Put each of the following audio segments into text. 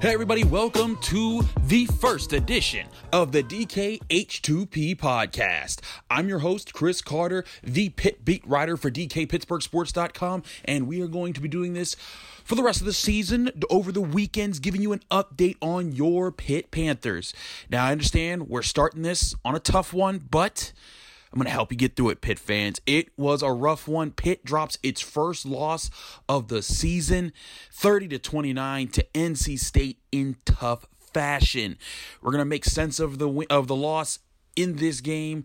Hey everybody, welcome to the first edition of the DK H2P podcast. I'm your host, Chris Carter, the Pitt beat writer for DKPittsburghSports.com, and we are going to be doing this for the rest of the season, over the weekends, giving you an update on your Pitt Panthers. Now, I understand we're starting this on a tough one, but I'm going to help you get through it, Pitt fans. It was a rough one. Pitt drops its first loss of the season, 30-29 to NC State in tough fashion. We're going to make sense of the loss in this game,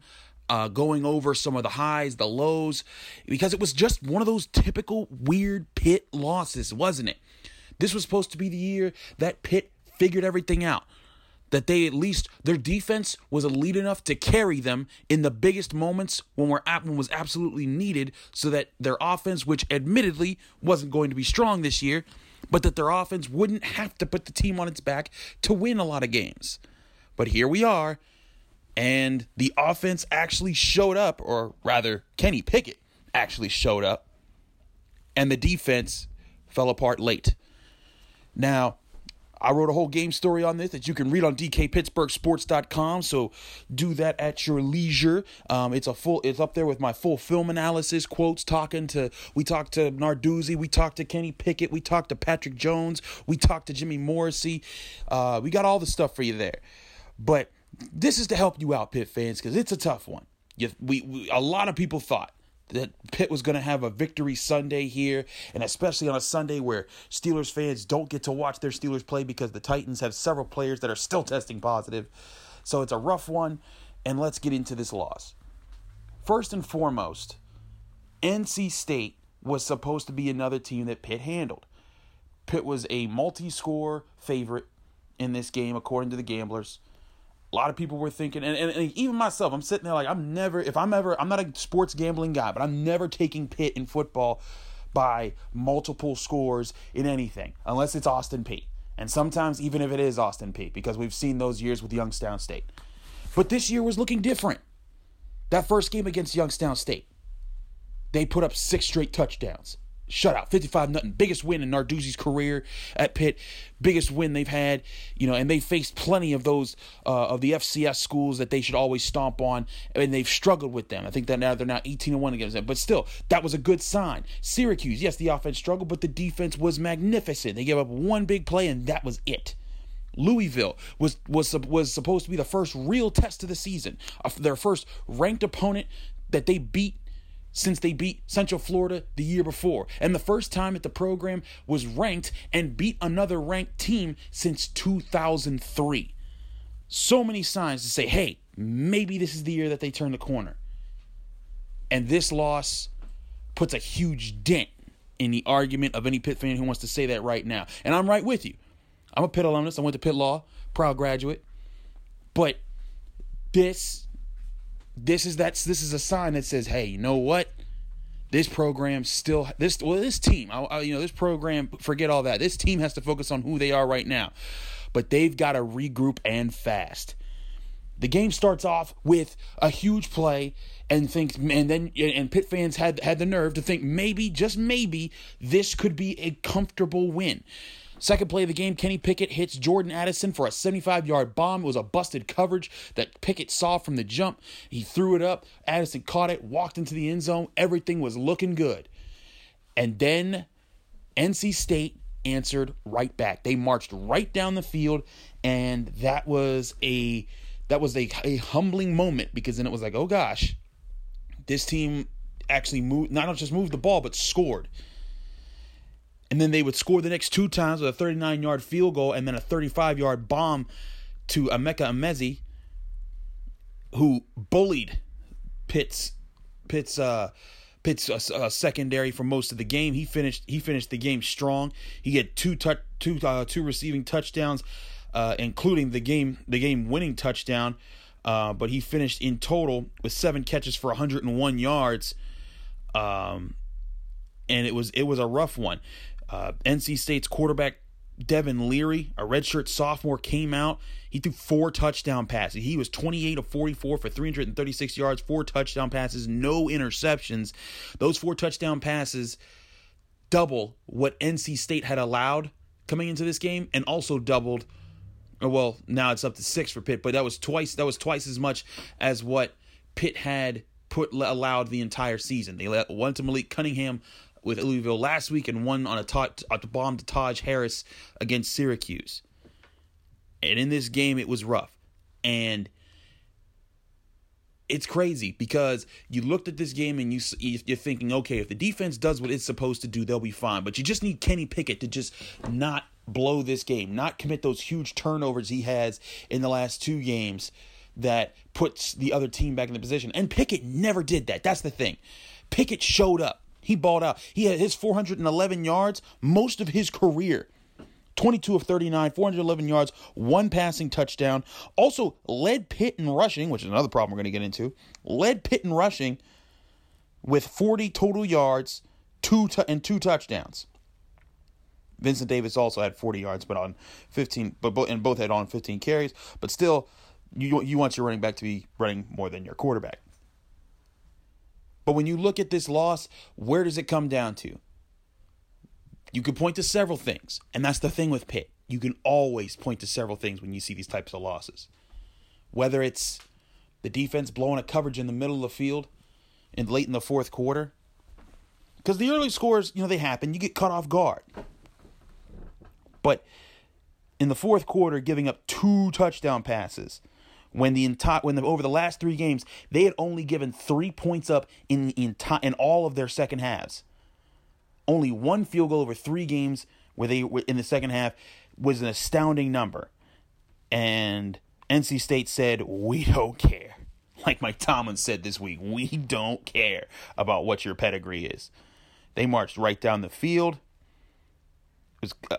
going over some of the highs, the lows, because it was just one of those typical weird Pitt losses, wasn't it? This was supposed to be the year that Pitt figured everything out, that they at least, their defense was elite enough to carry them in the biggest moments when was absolutely needed, so that their offense, which admittedly wasn't going to be strong this year, but that their offense wouldn't have to put the team on its back to win a lot of games. But here we are, and the offense actually showed up, or rather, Kenny Pickett actually showed up, and the defense fell apart late. Now, I wrote a whole game story on this that you can read on DKPittsburghSports.com, so do that at your leisure. It's up there with my full film analysis, quotes, we talked to Narduzzi, we talked to Kenny Pickett, we talked to Patrick Jones, we talked to Jimmy Morrissey. We got all the stuff for you there. But this is to help you out, Pitt fans, because it's a tough one. A lot of people thought that Pitt was going to have a victory Sunday here, and especially on a Sunday where Steelers fans don't get to watch their Steelers play because the Titans have several players that are still testing positive. So it's a rough one, and let's get into this loss. First and foremost, NC State was supposed to be another team that Pitt handled. Pitt was a multi-score favorite in this game, according to the gamblers. A lot of people were thinking, and even myself, I'm sitting there like, I'm not a sports gambling guy, but I'm never taking Pitt in football by multiple scores in anything, unless it's Austin Peay. And sometimes even if it is Austin Peay, because we've seen those years with Youngstown State. But this year was looking different. That first game against Youngstown State, they put up 6 straight touchdowns. Shutout, 55-0, biggest win in Narduzzi's career at Pitt, biggest win they've had, and they faced plenty of those of the FCS schools that they should always stomp on, and they've struggled with them. I think that now they're now 18-1 against them, but still, that was a good sign. Syracuse, yes, the offense struggled, but the defense was magnificent. They gave up one big play, and that was it. Louisville was supposed to be the first real test of the season, their first ranked opponent that they beat since they beat Central Florida the year before, and the first time that the program was ranked and beat another ranked team since 2003. So many signs to say, hey, maybe this is the year that they turn the corner. And this loss puts a huge dent in the argument of any Pitt fan who wants to say that right now. And I'm right with you. I'm a Pitt alumnus. I went to Pitt Law, proud graduate. But this is a sign that says, hey, you know what? This program, forget all that. This team has to focus on who they are right now. But they've got to regroup and fast. The game starts off with a huge play, and Pitt fans had the nerve to think maybe, just maybe, this could be a comfortable win. Second play of the game, Kenny Pickett hits Jordan Addison for a 75-yard bomb. It was a busted coverage that Pickett saw from the jump. He threw it up. Addison caught it, walked into the end zone. Everything was looking good. And then NC State answered right back. They marched right down the field, and that was a humbling moment, because then it was like, oh gosh, this team actually not just moved the ball, but scored. And then they would score the next 2 times with a 39-yard field goal and then a 35-yard bomb to Emeka Emezi, who bullied Pitt's secondary for most of the game. He finished the game strong. He had two receiving touchdowns, including the game winning touchdown. But he finished in total with 7 catches for 101 yards. And it was a rough one. NC State's quarterback, Devin Leary, a redshirt sophomore, came out. He threw 4 touchdown passes. He was 28 of 44 for 336 yards, 4 touchdown passes, no interceptions. Those 4 touchdown passes double what NC State had allowed coming into this game, and also doubled. Well, now it's up to 6 for Pitt, but that was twice as much as what Pitt had allowed the entire season. They let one to Malik Cunningham with Louisville last week, and one on a bomb to Taj Harris against Syracuse. And in this game, it was rough. And it's crazy because you looked at this game and you're thinking, okay, if the defense does what it's supposed to do, they'll be fine. But you just need Kenny Pickett to just not blow this game, not commit those huge turnovers he has in the last two games that puts the other team back in the position. And Pickett never did that. That's the thing. Pickett showed up. He balled out. He had his 411 yards most of his career. 22 of 39, 411 yards, one passing touchdown. Also led Pitt in rushing, which is another problem we're going to get into. Led Pitt in rushing with 40 total yards, two touchdowns. Vincent Davis also had 40 yards, but on 15, and both had on 15 carries. But still, you want your running back to be running more than your quarterback. But when you look at this loss, where does it come down to? You could point to several things, and that's the thing with Pitt. You can always point to several things when you see these types of losses. Whether it's the defense blowing a coverage in the middle of the field and late in the fourth quarter, because the early scores, they happen. You get caught off guard. But in the fourth quarter, giving up two touchdown passes, over the last three games, they had only given 3 points up in all of their second halves. Only one field goal over three games where they in the second half was an astounding number. And NC State said, we don't care. Like Mike Tomlin said this week, we don't care about what your pedigree is. They marched right down the field.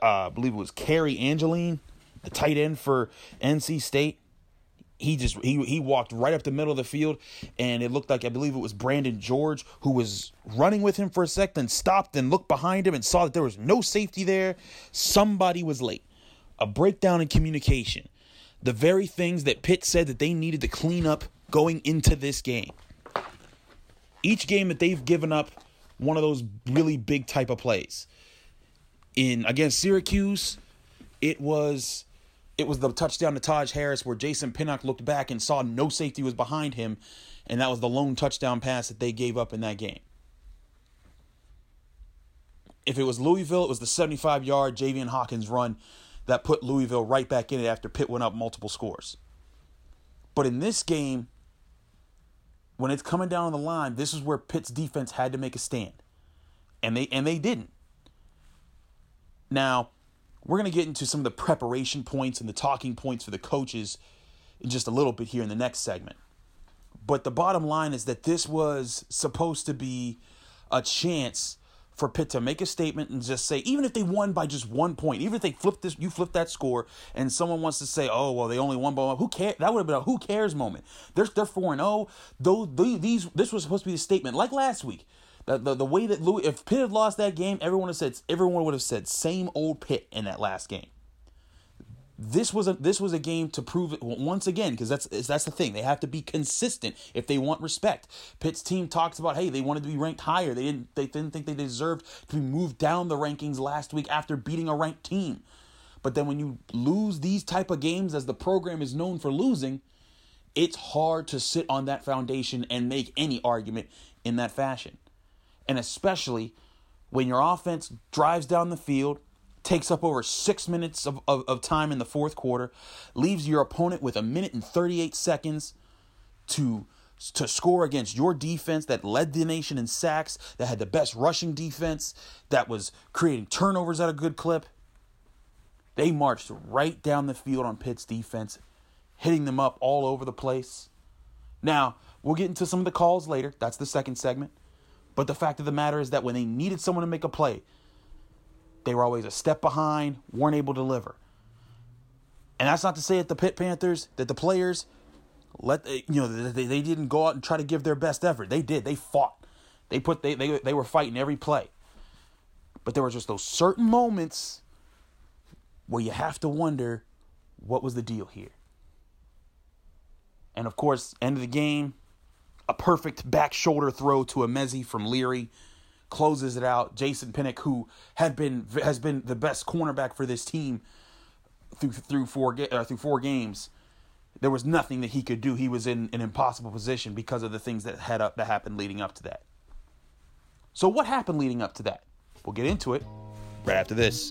I believe it was Carrie Angeline, the tight end for NC State. He walked right up the middle of the field, and it looked like, I believe it was Brandon George, who was running with him for a second, then stopped and looked behind him and saw that there was no safety there. Somebody was late. A breakdown in communication. The very things that Pitt said that they needed to clean up going into this game. Each game that they've given up one of those really big type of plays. Against Syracuse, it was the touchdown to Taj Harris where Jason Pinnock looked back and saw no safety was behind him, and that was the lone touchdown pass that they gave up in that game. If it was Louisville, it was the 75-yard Javion Hawkins run that put Louisville right back in it after Pitt went up multiple scores. But in this game, when it's coming down the line, this is where Pitt's defense had to make a stand, and they didn't. Now, we're going to get into some of the preparation points and the talking points for the coaches in just a little bit here in the next segment. But the bottom line is that this was supposed to be a chance for Pitt to make a statement and just say, even if they won by just 1 point, even if they flip that score and someone wants to say, oh, well, they only won by one, who cares? That would have been a who cares moment. They're 4-0. Though this was supposed to be a statement like last week. The way that if Pitt had lost that game, everyone would have said same old Pitt in that last game. This was a game to prove it once again, because that's the thing. They have to be consistent if they want respect. Pitt's team talks about, hey, they wanted to be ranked higher. They didn't think they deserved to be moved down the rankings last week after beating a ranked team. But then when you lose these type of games, as the program is known for losing, it's hard to sit on that foundation and make any argument in that fashion. And especially when your offense drives down the field, takes up over 6 minutes of time in the fourth quarter, leaves your opponent with 1 minute and 38 seconds to score against your defense that led the nation in sacks, that had the best rushing defense, that was creating turnovers at a good clip. They marched right down the field on Pitt's defense, hitting them up all over the place. Now, we'll get into some of the calls later. That's the second segment. But the fact of the matter is that when they needed someone to make a play, they were always a step behind, weren't able to deliver. And that's not to say that the Pitt Panthers, that the players, they didn't go out and try to give their best effort. They did. They fought. They were fighting every play. But there were just those certain moments where you have to wonder, what was the deal here? And of course, end of the game, a perfect back shoulder throw to Emezi from Leary closes it out. Jason Pinnock, who has been the best cornerback for this team through four games, there was nothing that he could do. He was in an impossible position because of the things that happened leading up to that. So what happened leading up to that? We'll get into it right after this.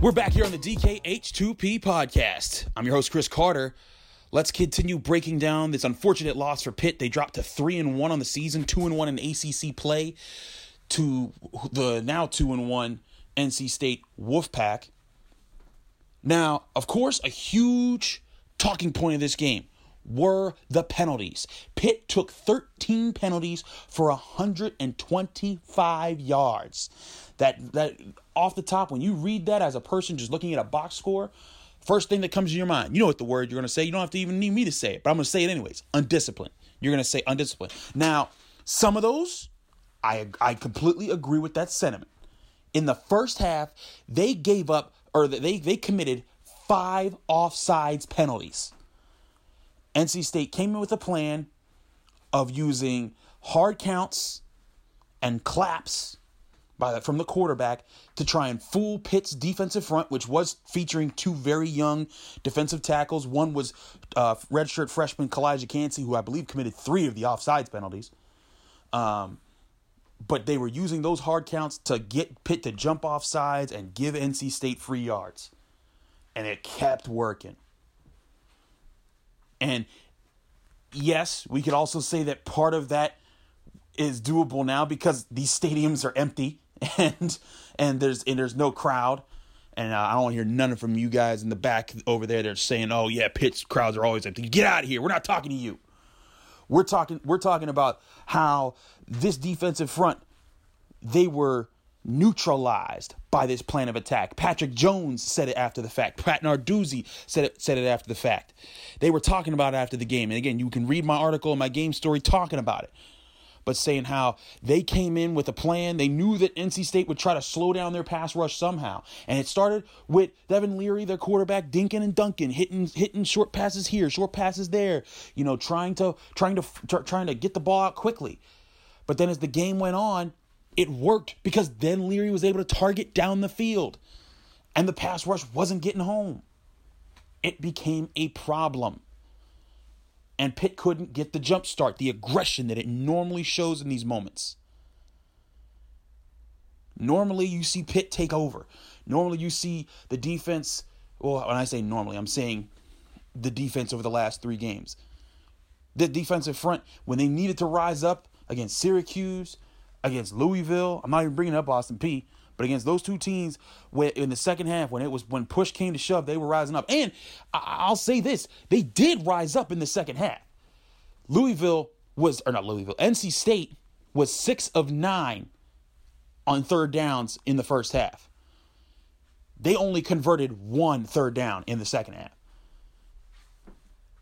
We're back here on the DK H2P podcast. I'm your host, Chris Carter. Let's continue breaking down this unfortunate loss for Pitt. They dropped to 3-1 on the season, 2-1 in ACC play to the now 2-1 NC State Wolfpack. Now, of course, a huge talking point of this game were the penalties. Pitt took 13 penalties for 125 yards. That off the top, when you read that as a person just looking at a box score, first thing that comes to your mind, you know what the word you're going to say. You don't have to even need me to say it, but I'm going to say it anyways. Undisciplined. You're going to say undisciplined. Now, some of those, I completely agree with that sentiment. In the first half, they gave up, or they committed 5 offsides penalties. NC State came in with a plan of using hard counts and claps from the quarterback to try and fool Pitt's defensive front, which was featuring 2 very young defensive tackles. One was redshirt freshman Kalijah Cansey, who I believe committed 3 of the offsides penalties. But they were using those hard counts to get Pitt to jump off sides and give NC State free yards. And it kept working. And yes, we could also say that part of that is doable now because these stadiums are empty and there's no crowd. And I don't hear none from you guys in the back over there. They're saying, "Oh yeah, Pitt's crowds are always empty. Get out of here. We're not talking to you." We're talking about how this defensive front, they were neutralized by this plan of attack. Patrick Jones said it after the fact. Narduzzi said it after the fact. They were talking about it after the game. And again, you can read my article and my game story talking about it. But saying how they came in with a plan. They knew that NC State would try to slow down their pass rush somehow. And it started with Devin Leary, their quarterback, dinking and dunking, hitting short passes here, short passes there, you know, trying to get the ball out quickly. But then as the game went on, it worked because then Leary was able to target down the field and the pass rush wasn't getting home. It became a problem. And Pitt couldn't get the jump start, the aggression that it normally shows in these moments. Normally you see Pitt take over. Normally you see the defense, well, when I say normally, I'm saying the defense over the last 3 games. The defensive front, when they needed to rise up against Syracuse, against Louisville, I'm not even bringing up Austin Peay, but against those 2 teams, in the second half, when push came to shove, they were rising up. And I'll say this, they did rise up in the second half. NC State was 6 of 9 on third downs in the first half. They only converted 1 third down in the second half.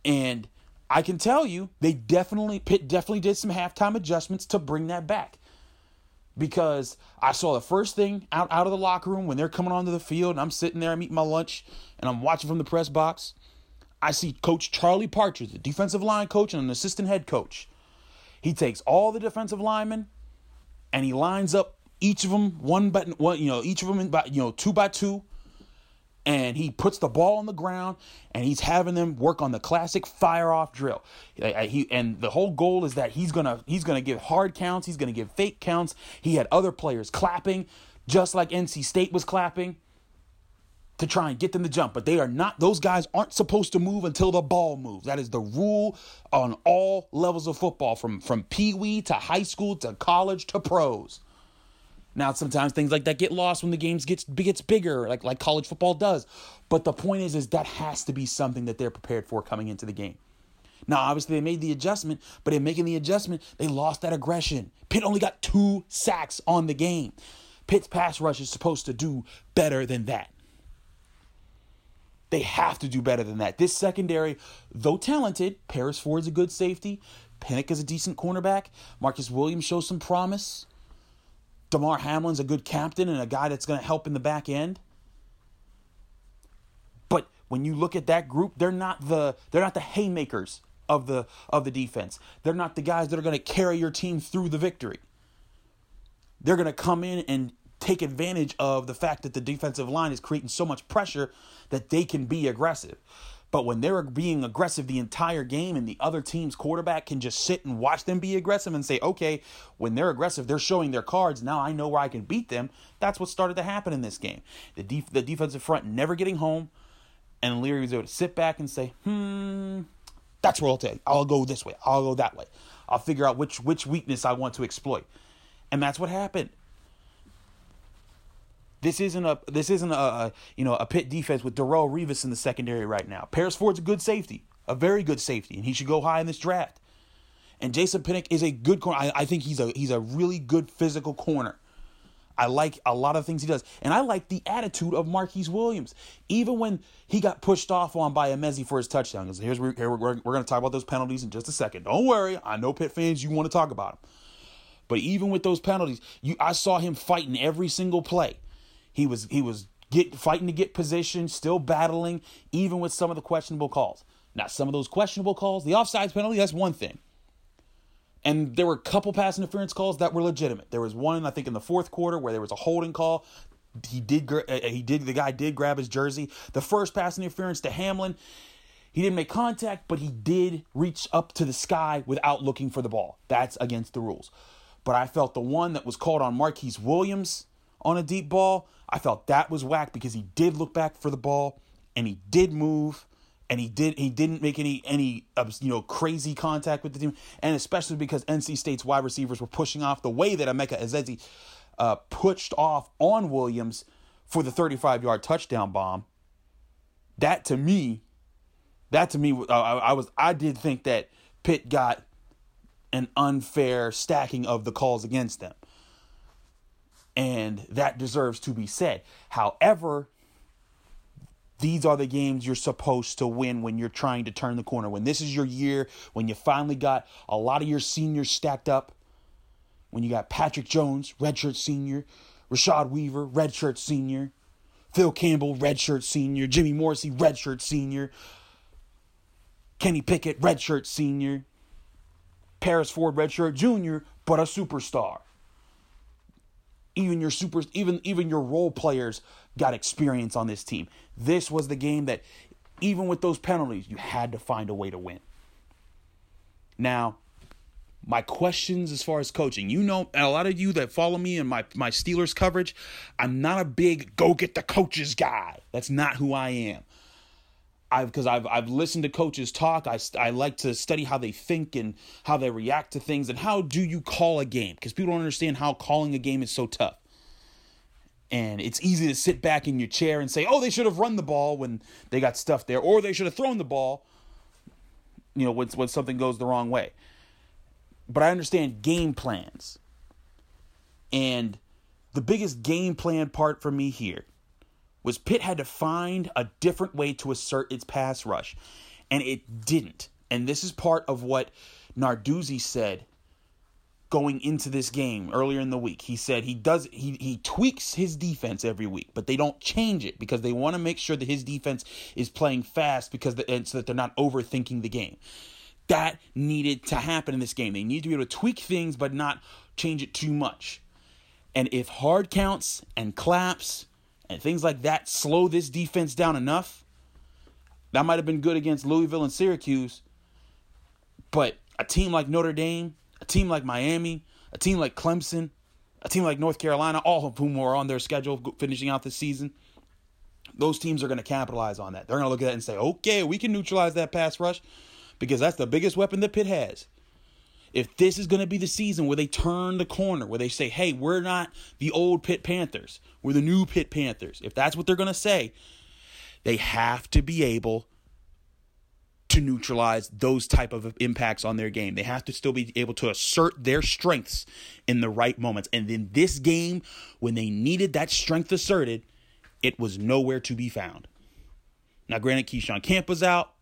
And I can tell you, Pitt definitely did some halftime adjustments to bring that back. Because I saw the first thing out of the locker room when they're coming onto the field and I'm sitting there, I'm eating my lunch and I'm watching from the press box. I see Coach Charlie Partridge, the defensive line coach and an assistant head coach. He takes all the defensive linemen and he lines up each of them two by two. And he puts the ball on the ground and he's having them work on the classic fire off drill. And the whole goal is that he's going to give hard counts. He's going to give fake counts. He had other players clapping just like NC State was clapping to try and get them to jump. But those guys aren't supposed to move until the ball moves. That is the rule on all levels of football, from peewee to high school to college to pros. Now, sometimes things like that get lost when the game gets bigger, like college football does. But the point is that has to be something that they're prepared for coming into the game. Now, obviously, they made the adjustment, but in making the adjustment, they lost that aggression. Pitt only got 2 sacks on the game. Pitt's pass rush is supposed to do better than that. They have to do better than that. This secondary, though talented, Paris Ford's a good safety. Pinnock is a decent cornerback. Marcus Williams shows some promise. Damar Hamlin's a good captain and a guy that's going to help in the back end. But when you look at that group, they're not the haymakers of the defense. They're not the guys that are going to carry your team through the victory. They're going to come in and take advantage of the fact that the defensive line is creating so much pressure that they can be aggressive. But when they're being aggressive the entire game and the other team's quarterback can just sit and watch them be aggressive and say, okay, when they're aggressive, they're showing their cards. Now I know where I can beat them. That's what started to happen in this game. The defensive front never getting home, and Leary was able to sit back and say, that's where I'll take. I'll go this way. I'll go that way. I'll figure out which weakness I want to exploit. And that's what happened. This isn't a Pitt defense with Darrell Revis in the secondary right now. Paris Ford's a good safety, a very good safety, and he should go high in this draft. And Jason Pinnock is a good corner. I think he's a really good physical corner. I like a lot of things he does, and I like the attitude of Marquise Williams. Even when he got pushed off on by Emezi for his touchdown, because we're going to talk about those penalties in just a second. Don't worry, I know Pitt fans, you want to talk about them. But even with those penalties, I saw him fighting every single play. He was fighting to get position, still battling, even with some of the questionable calls. Now, some of those questionable calls, the offsides penalty, that's one thing. And there were a couple pass interference calls that were legitimate. There was one, I think, in the fourth quarter where there was a holding call. The guy did grab his jersey. The first pass interference to Hamlin, he didn't make contact, but he did reach up to the sky without looking for the ball. That's against the rules. But I felt the one that was called on Marquise Williams on a deep ball, I felt that was whack because he did look back for the ball and he did move and he didn't make any crazy contact with the team, and especially because NC State's wide receivers were pushing off the way that Emeka Emezi pushed off on Williams for the 35-yard touchdown bomb. I did think that Pitt got an unfair stacking of the calls against them. And that deserves to be said. However, these are the games you're supposed to win when you're trying to turn the corner. When this is your year, when you finally got a lot of your seniors stacked up, when you got Patrick Jones, redshirt senior, Rashad Weaver, redshirt senior, Phil Campbell, redshirt senior, Jimmy Morrissey, redshirt senior, Kenny Pickett, redshirt senior, Paris Ford, redshirt junior, but a superstar. Even your role players got experience on this team. This was the game that, even with those penalties, you had to find a way to win. Now, my questions as far as coaching. You know, a lot of you that follow me and my Steelers coverage, I'm not a big go get the coaches guy. That's not who I am. Because I've listened to coaches talk. I like to study how they think and how they react to things and how do you call a game, because people don't understand how calling a game is so tough. And it's easy to sit back in your chair and say, oh, they should have run the ball when they got stuffed there, or they should have thrown the ball, you know, when something goes the wrong way. But I understand game plans. And the biggest game plan part for me here was Pitt had to find a different way to assert its pass rush, and it didn't. And this is part of what Narduzzi said going into this game earlier in the week. He said he tweaks his defense every week, but they don't change it because they want to make sure that his defense is playing fast so that they're not overthinking the game. That needed to happen in this game. They need to be able to tweak things but not change it too much. And if hard counts and claps and things like that slow this defense down enough, that might have been good against Louisville and Syracuse, but a team like Notre Dame, a team like Miami, a team like Clemson, a team like North Carolina, all of whom are on their schedule finishing out this season, those teams are going to capitalize on that. They're going to look at that and say, okay, we can neutralize that pass rush because that's the biggest weapon that Pitt has. if this is going to be the season where they turn the corner, where they say, hey, we're not the old Pitt Panthers, we're the new Pitt Panthers, if that's what they're going to say, they have to be able to neutralize those type of impacts on their game. They have to still be able to assert their strengths in the right moments. And in this game, when they needed that strength asserted, it was nowhere to be found. Now, granted, Keyshawn Camp was out.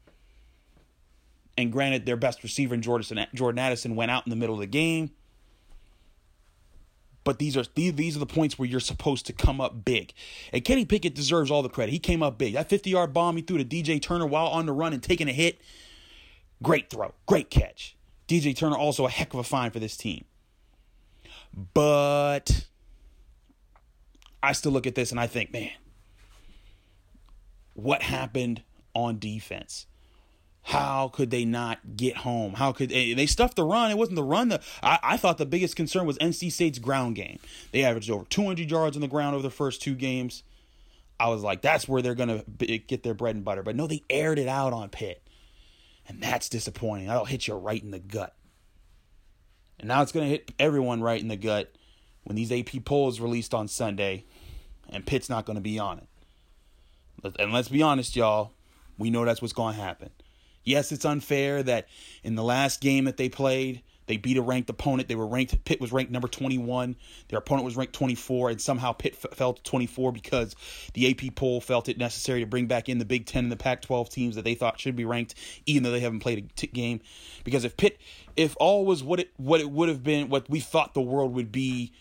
And granted, their best receiver in Jordan Addison went out in the middle of the game. But these are the points where you're supposed to come up big. And Kenny Pickett deserves all the credit. He came up big. That 50-yard bomb he threw to DJ Turner while on the run and taking a hit, great throw, great catch. DJ Turner also a heck of a find for this team. But I still look at this and I think, man, what happened on defense? How could they not get home? How could they stuffed the run? It wasn't the run. I thought the biggest concern was NC State's ground game. They averaged over 200 yards on the ground over the first two games. I was like, that's where they're going to get their bread and butter. But no, they aired it out on Pitt. And that's disappointing. That'll hit you right in the gut. And now it's going to hit everyone right in the gut when these AP polls released on Sunday and Pitt's not going to be on it. And let's be honest, y'all. We know that's what's going to happen. Yes, it's unfair that in the last game that they played, they beat a ranked opponent. Pitt was ranked number 21. Their opponent was ranked 24, and somehow Pitt fell to 24 because the AP poll felt it necessary to bring back in the Big Ten and the Pac-12 teams that they thought should be ranked, even though they haven't played a game. Because if all was what it would have been, what we thought the world would be,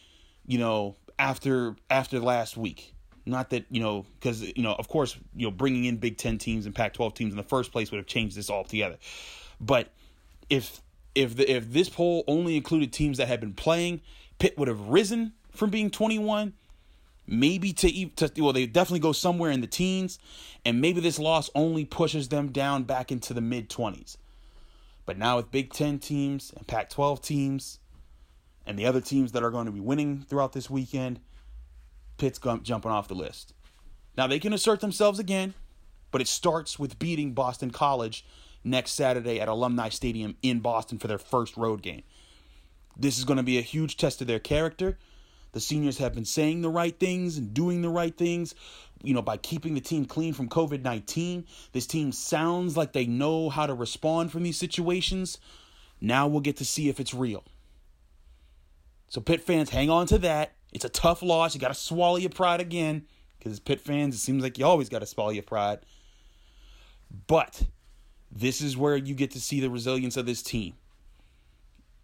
after last week. Not that, because, of course, bringing in Big Ten teams and Pac-12 teams in the first place would have changed this altogether. But if this poll only included teams that had been playing, Pitt would have risen from being 21, maybe they definitely go somewhere in the teens, and maybe this loss only pushes them down back into the mid-20s. But now with Big Ten teams and Pac-12 teams and the other teams that are going to be winning throughout this weekend, Pitt's jumping off the list. Now, they can assert themselves again, but it starts with beating Boston College next Saturday at Alumni Stadium in Boston for their first road game. This is going to be a huge test of their character. The seniors have been saying the right things and doing the right things, by keeping the team clean from COVID-19. This team sounds like they know how to respond from these situations. Now we'll get to see if it's real. So Pitt fans, hang on to that. It's a tough loss. You got to swallow your pride again, because as Pitt fans, it seems like you always got to swallow your pride. But this is where you get to see the resilience of this team.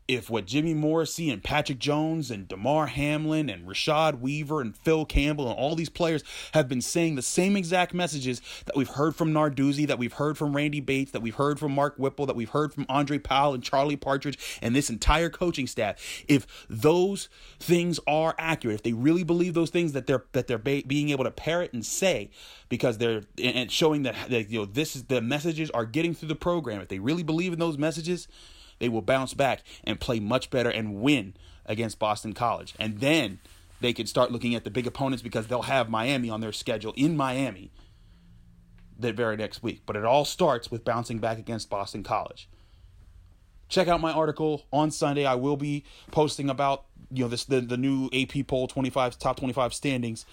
If what Jimmy Morrissey and Patrick Jones and Damar Hamlin and Rashad Weaver and Phil Campbell and all these players have been saying the same exact messages that we've heard from Narduzzi, that we've heard from Randy Bates, that we've heard from Mark Whipple, that we've heard from Andre Powell and Charlie Partridge and this entire coaching staff, if those things are accurate, if they really believe those things that they're being able to parrot and say, because they're and showing that this is the messages are getting through the program, if they really believe in those messages, they will bounce back and play much better and win against Boston College. And then they can start looking at the big opponents, because they'll have Miami on their schedule in Miami the very next week. But it all starts with bouncing back against Boston College. Check out my article on Sunday. I will be posting about the new AP poll top 25 standings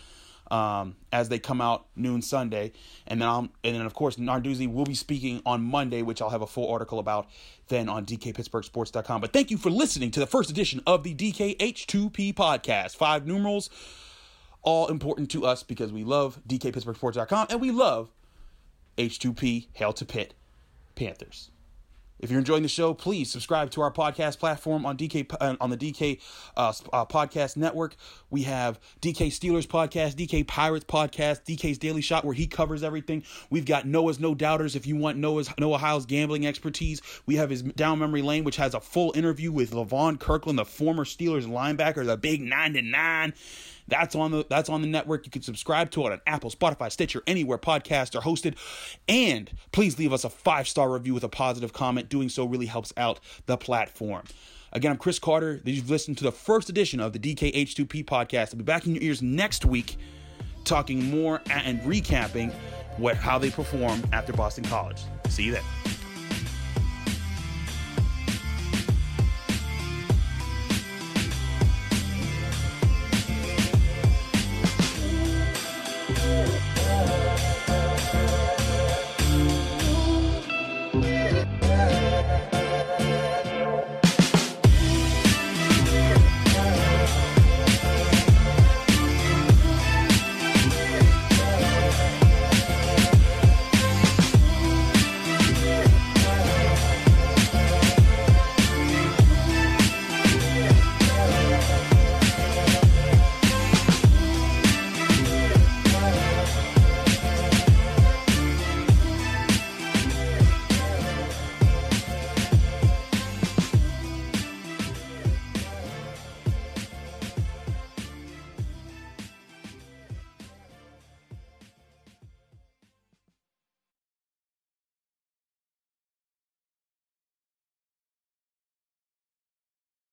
as they come out noon Sunday. And then of course, Narduzzi will be speaking on Monday, which I'll have a full article about then on DKPittsburghSports.com. But thank you for listening to the first edition of the DK H2P podcast. 5 numerals, all important to us because we love DKPittsburghSports.com and we love H2P. Hail to Pitt Panthers. If you're enjoying the show, please subscribe to our podcast platform on the DK Podcast Network. We have DK Steelers Podcast, DK Pirates Podcast, DK's Daily Shot, where he covers everything. We've got Noah's No Doubters. If you want Noah Heil's gambling expertise, we have his Down Memory Lane, which has a full interview with LaVon Kirkland, the former Steelers linebacker, the big 9-9. That's on the network. You can subscribe to it on Apple, Spotify, Stitcher, anywhere podcasts are hosted. And please leave us a 5-star review with a positive comment. Doing so really helps out the platform. Again, I'm Chris Carter. You've listened to the first edition of the DKH2P podcast. I'll be back in your ears next week talking more and recapping how they perform after Boston College. See you then.